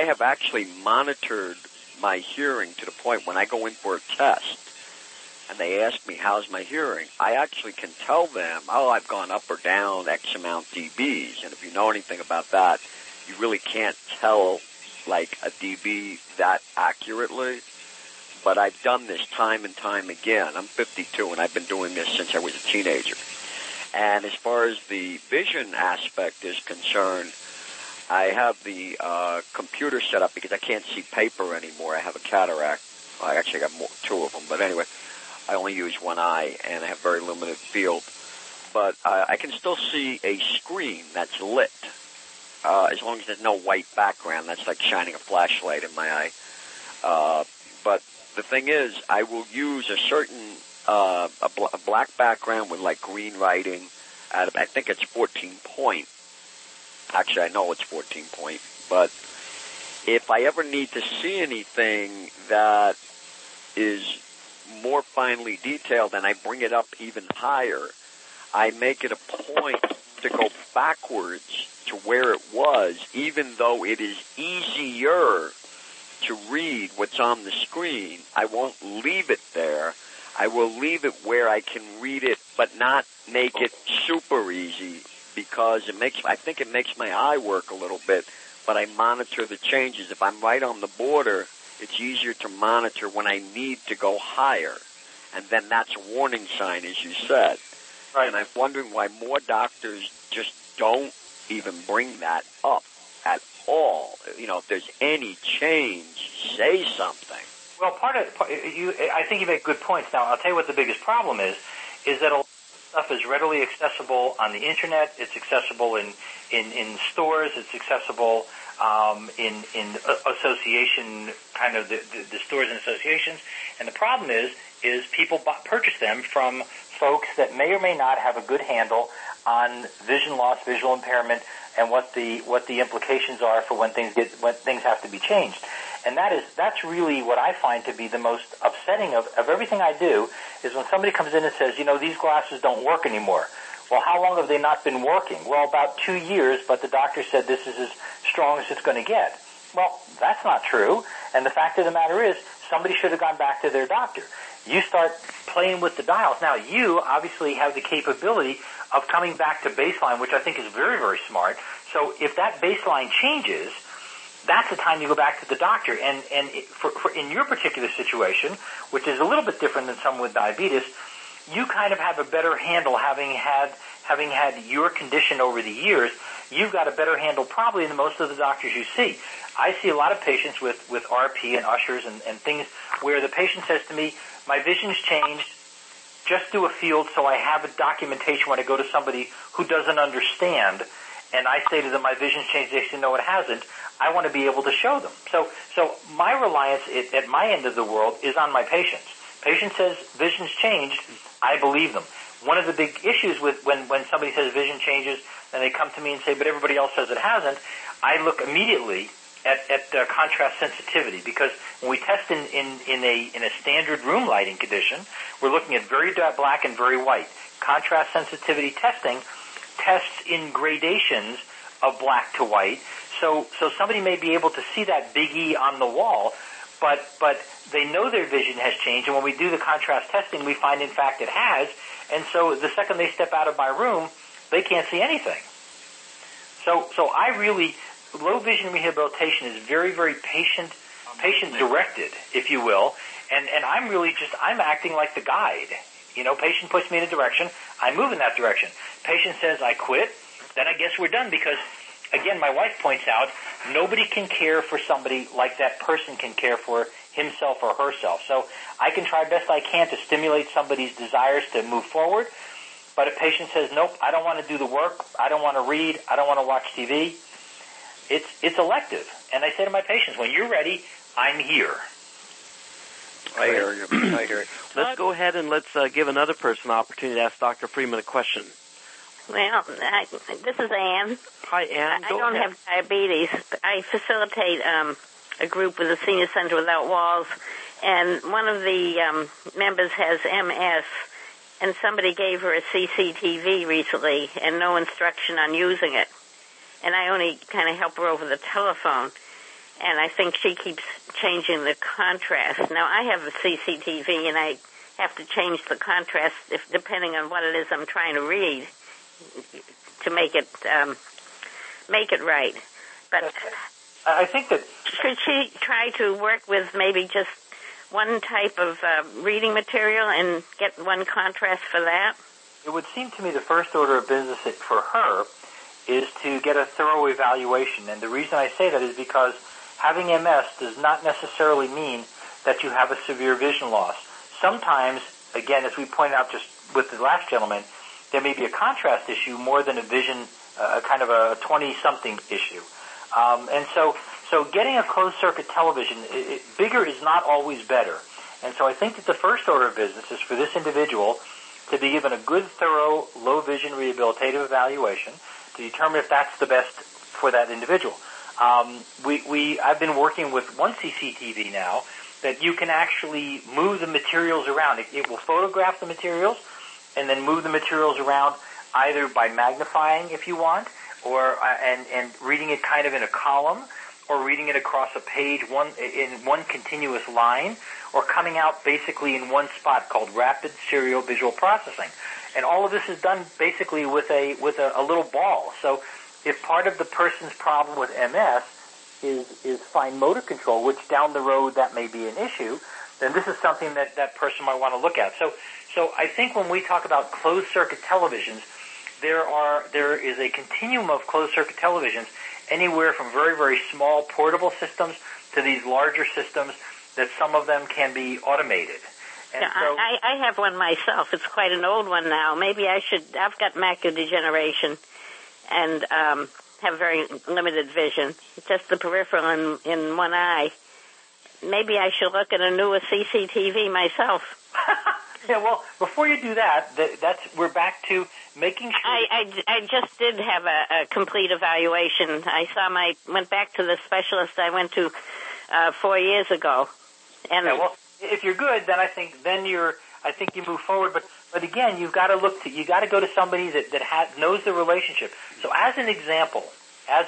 have actually monitored my hearing to the point when I go in for a test, and they ask me, how's my hearing? I actually can tell them, oh, I've gone up or down X amount dBs. And if you know anything about that, you really can't tell, like, a dB that accurately. but I've done this time and time again. I'm 52, and I've been doing this since I was a teenager. And as far as the vision aspect is concerned, I have the computer set up because I can't see paper anymore. I have a cataract. Well, I actually got two of them, but anyway, I only use one eye, and I have very limited field. But I can still see a screen that's lit, as long as there's no white background. That's like shining a flashlight in my eye. But the thing is, I will use a certain a black background with like green writing. I think it's 14 point. Actually, I know it's 14 point. But if I ever need to see anything that is more finely detailed, and I bring it up even higher, I make it a point to go backwards to where it was, even though it is easier to read what's on the screen. I won't leave it there. I will leave it where I can read it, but not make it super easy, because it makes, I think it makes my eye work a little bit, but I monitor the changes. If I'm right on the border, it's easier to monitor when I need to go higher. And then that's a warning sign, as you said. Right. And I'm wondering why more doctors just don't even bring that up at all. You know, if there's any change, say something. Well, I think you make good points. Now, I'll tell you what the biggest problem is that a lot of stuff is readily accessible on the Internet. It's accessible in stores. It's accessible in association, kind of the stores and associations. And the problem is people purchase them from folks that may or may not have a good handle on vision loss, visual impairment, and what the implications are for when things have to be changed. And that's really what I find to be the most upsetting of everything I do, is when somebody comes in and says, you know, these glasses don't work anymore. Well, how long have they not been working? Well, about 2 years, but the doctor said this is as strong as it's going to get. Well, that's not true. And the fact of the matter is, somebody should have gone back to their doctor. You start playing with the dials. Now, you obviously have the capability of coming back to baseline, which I think is very, very smart. So if that baseline changes, that's the time you go back to the doctor. And for in your particular situation, which is a little bit different than someone with diabetes, you kind of have a better handle, having had your condition over the years. You've got a better handle probably than most of the doctors you see. I see a lot of patients with RP and Usher's and things where the patient says to me, my vision's changed, just do a field so I have a documentation when I go to somebody who doesn't understand. And I say to them, my vision's changed. They say, no, it hasn't. I want to be able to show them. So my reliance at my end of the world is on my patients. Patient says vision's changed, I believe them. One of the big issues with when somebody says vision changes and they come to me and say, but everybody else says it hasn't, I look immediately at contrast sensitivity, because when we test in a standard room lighting condition, we're looking at very dark black and very white. Contrast sensitivity testing tests in gradations of black to white. So somebody may be able to see that big E on the wall, but they know their vision has changed, and when we do the contrast testing, we find, in fact, it has, and so the second they step out of my room, they can't see anything. So I really, low vision rehabilitation is very, very patient-directed, if you will, and I'm really just, I'm acting like the guide. You know, patient puts me in a direction, I move in that direction. Patient says, I quit, then I guess we're done, because, again, my wife points out, nobody can care for somebody like that person can care for himself or herself. So I can try best I can to stimulate somebody's desires to move forward, but if patient says, nope, I don't want to do the work, I don't want to read, I don't want to watch TV, it's elective. And I say to my patients, when you're ready, I'm here. I hear you. I hear you. Let's go ahead and let's give another person an opportunity to ask Dr. Freeman a question. Well, this is Ann. Hi, Ann. I don't have diabetes. I facilitate a group with the Senior Center Without Walls, and one of the members has MS, and somebody gave her a CCTV recently and no instruction on using it. And I only kind of help her over the telephone, and I think she keeps changing the contrast. Now, I have a CCTV, and I have to change the contrast depending on what it is I'm trying to read, to make it right. But I think that should she try to work with maybe just one type of reading material and get one contrast for that? It would seem to me the first order of business for her is to get a thorough evaluation. And the reason I say that is because having MS does not necessarily mean that you have a severe vision loss. Sometimes, again, as we pointed out just with the last gentleman, there may be a contrast issue more than a vision, kind of a 20-something issue. And so getting a closed-circuit television, bigger is not always better. And so I think that the first order of business is for this individual to be given a good, thorough, low-vision rehabilitative evaluation to determine if that's the best for that individual. I've been working with one CCTV now that you can actually move the materials around. It will photograph the materials and then move the materials around either by magnifying if you want or and reading it kind of in a column or reading it across a page in one continuous line or coming out basically in one spot called rapid serial visual processing. And all of this is done basically with a little ball. So if part of the person's problem with MS is fine motor control, which down the road that may be an issue, then this is something that person might want to look at. So I think when we talk about closed-circuit televisions, there is a continuum of closed-circuit televisions anywhere from very, very small portable systems to these larger systems that some of them can be automated. And now, so, I have one myself. It's quite an old one now. Maybe I should. I've got macular degeneration and have very limited vision. It's just the peripheral in one eye. Maybe I should look at a newer CCTV myself. Yeah, well, before you do that, we're back to making sure... I just did have a complete evaluation. I went back to the specialist I went to 4 years ago. And yeah, well, if you're good, then I think you move forward. But again, you've got to go to somebody that knows the relationship. So as an example, I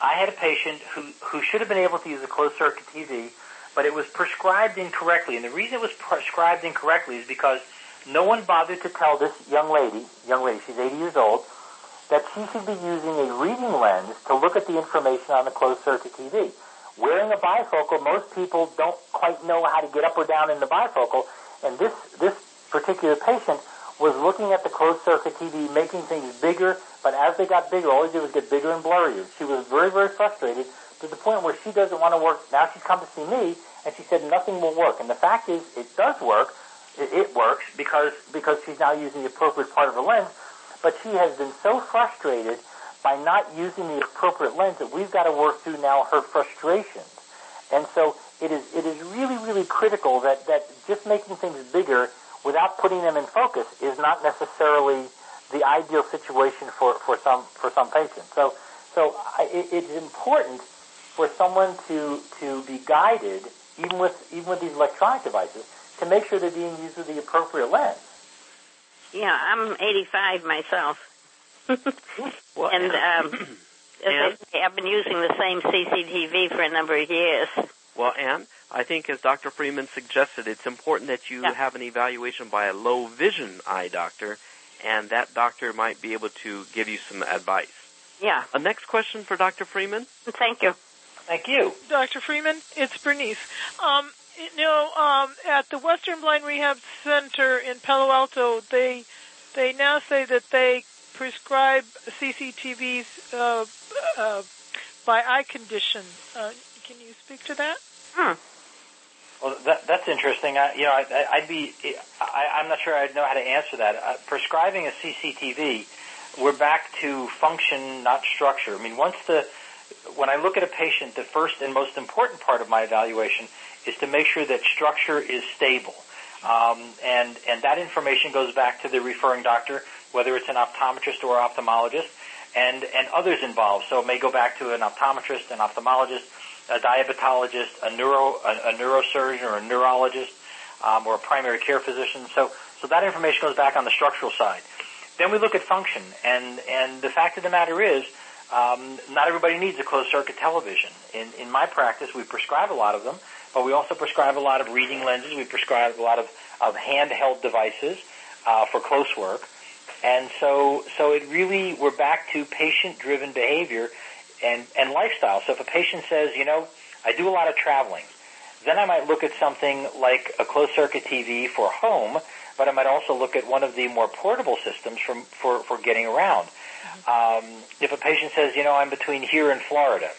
had a patient who should have been able to use a closed-circuit TV, but it was prescribed incorrectly. And the reason it was prescribed incorrectly is because no one bothered to tell this young lady, she's 80 years old, that she should be using a reading lens to look at the information on the closed-circuit TV. Wearing a bifocal, most people don't quite know how to get up or down in the bifocal, and this particular patient was looking at the closed-circuit TV, making things bigger, but as they got bigger, all they did was get bigger and blurrier. She was very, very frustrated to the point where she doesn't want to work. Now she's come to see me, and she said nothing will work. And the fact is, it does work. It works because she's now using the appropriate part of her lens, but she has been so frustrated by not using the appropriate lens that we've got to work through now her frustrations. And so it is really, really critical that just making things bigger without putting them in focus is not necessarily the ideal situation for some patients. So it's important for someone to be guided, even with these electronic devices, to make sure they're being used with the appropriate lens. Yeah, I'm 85 myself. Well, and Anne, I've been using the same CCTV for a number of years. Well, Anne, I think as Dr. Freeman suggested, it's important that you have an evaluation by a low vision eye doctor, and that doctor might be able to give you some advice. Yeah. A next question for Dr. Freeman. Thank you. Thank you. Dr. Freeman, it's Bernice. At the Western Blind Rehab Center in Palo Alto, they now say that they prescribe CCTVs by eye condition. Can you speak to that? Well, that's interesting. I'm not sure I'd know how to answer that. Prescribing a CCTV, we're back to function, not structure. I mean, when I look at a patient, the first and most important part of my evaluation is to make sure that structure is stable. And that information goes back to the referring doctor, whether it's an optometrist or ophthalmologist, and others involved. So it may go back to an optometrist, an ophthalmologist, a diabetologist, a neurosurgeon or a neurologist, or a primary care physician. So that information goes back on the structural side. Then we look at function, and the fact of the matter is, not everybody needs a closed-circuit television. In my practice, we prescribe a lot of them, but we also prescribe a lot of reading lenses. We prescribe a lot of handheld devices for close work. And so it really, we're back to patient-driven behavior and lifestyle. So if a patient says, I do a lot of traveling, Then I might look at something like a closed-circuit TV for home, but I might also look at one of the more portable systems for getting around. If a patient says, you know, I'm between here and Florida,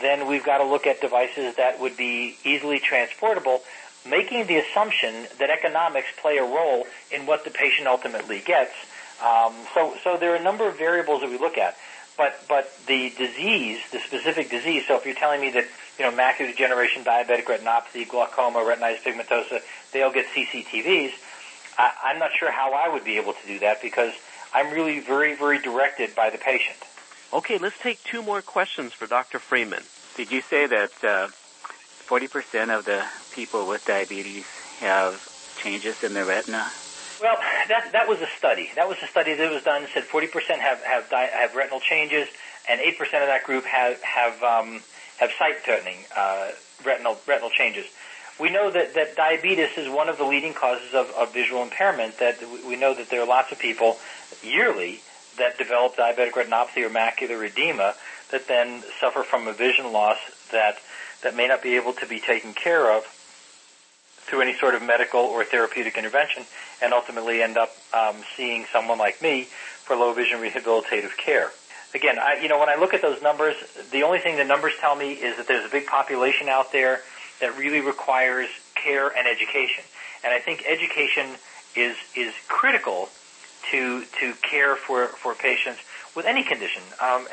then we've got to look at devices that would be easily transportable, making the assumption that economics play a role in what the patient ultimately gets. So there are a number of variables that we look at. But the disease, the specific disease, so if you're telling me that, you know, macular degeneration, diabetic retinopathy, glaucoma, retinitis pigmentosa, they all get CCTVs, I'm not sure how I would be able to do that because I'm really very, very directed by the patient. Okay, let's take two more questions for Dr. Freeman. Did you say that 40% of the people with diabetes have changes in their retina? Well, that was a study. That was a study that was done. It said 40% have retinal changes, and 8% of that group have sight-threatening retinal changes. We know that diabetes is one of the leading causes of visual impairment. That we know that there are lots of people yearly that develop diabetic retinopathy or macular edema that then suffer from a vision loss that may not be able to be taken care of through any sort of medical or therapeutic intervention, and ultimately end up seeing someone like me for low vision rehabilitative care. Again, when I look at those numbers, the only thing the numbers tell me is that there's a big population out there that really requires care and education. And I think education is critical to care for patients with any condition. And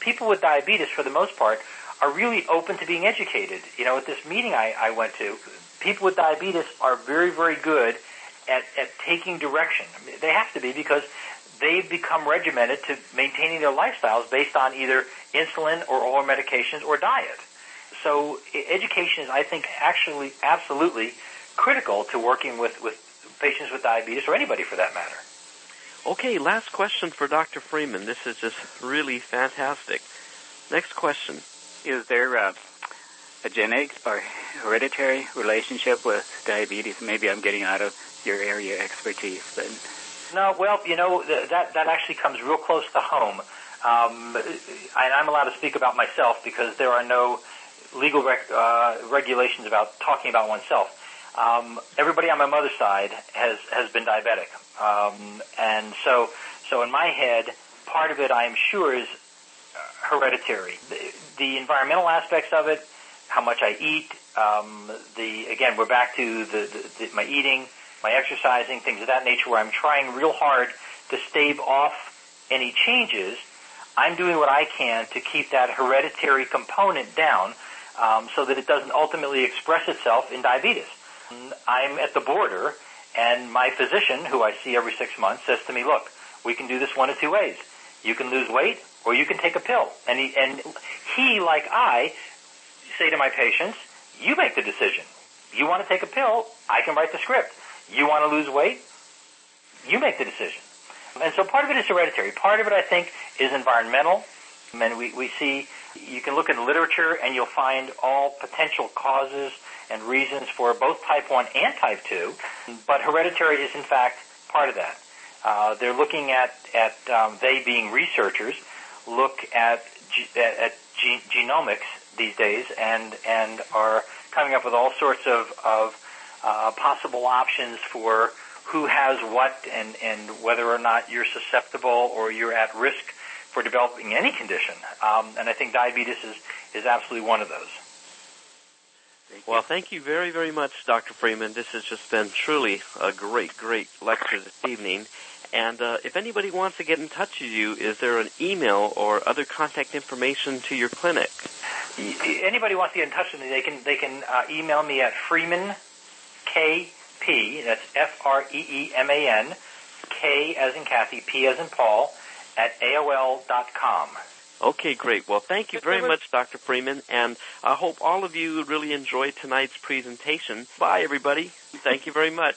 people with diabetes, for the most part, are really open to being educated. You know, at this meeting I went to, people with diabetes are very, very good at taking direction. I mean, they have to be because they've become regimented to maintaining their lifestyles based on either insulin or oral medications or diet. So education is, I think, actually absolutely critical to working with patients with diabetes or anybody for that matter. Okay, last question for Dr. Freeman. This is just really fantastic. Next question. Is there a genetic or hereditary relationship with diabetes? Maybe I'm getting out of your area expertise, but no. Well, you know, that actually comes real close to home, and I'm allowed to speak about myself because there are no legal regulations about talking about oneself. Everybody on my mother's side has been diabetic, and so in my head, part of it I'm sure is hereditary. The environmental aspects of it, how much I eat, we're back to my eating, my exercising, things of that nature, where I'm trying real hard to stave off any changes. I'm doing what I can to keep that hereditary component down, so that it doesn't ultimately express itself in diabetes. I'm at the border, and my physician, who I see every 6 months, says to me, look, we can do this one of two ways. You can lose weight, or you can take a pill. And he, like I, say to my patients, you make the decision. You want to take a pill, I can write the script. You want to lose weight, you make the decision. And so part of it is hereditary. Part of it, I think, is environmental. And we see, you can look in literature and you'll find all potential causes and reasons for both type 1 and type 2, but hereditary is, in fact, part of that. They're looking at they being researchers, look at genomics these days and are coming up with all sorts of possible options for who has what and whether or not you're susceptible or you're at risk for developing any condition. And I think diabetes is absolutely one of those. Well, thank you very, very much, Dr. Freeman. This has just been truly a great, great lecture this evening. And if anybody wants to get in touch with you, is there an email or other contact information to your clinic? Anybody wants to get in touch with me, they can email me at Freeman K P. That's Freeman K as in Kathy, P as in Paul at AOL.com. Okay, great. Well, thank you very much, Dr. Freeman, and I hope all of you really enjoyed tonight's presentation. Bye, everybody. Thank you very much.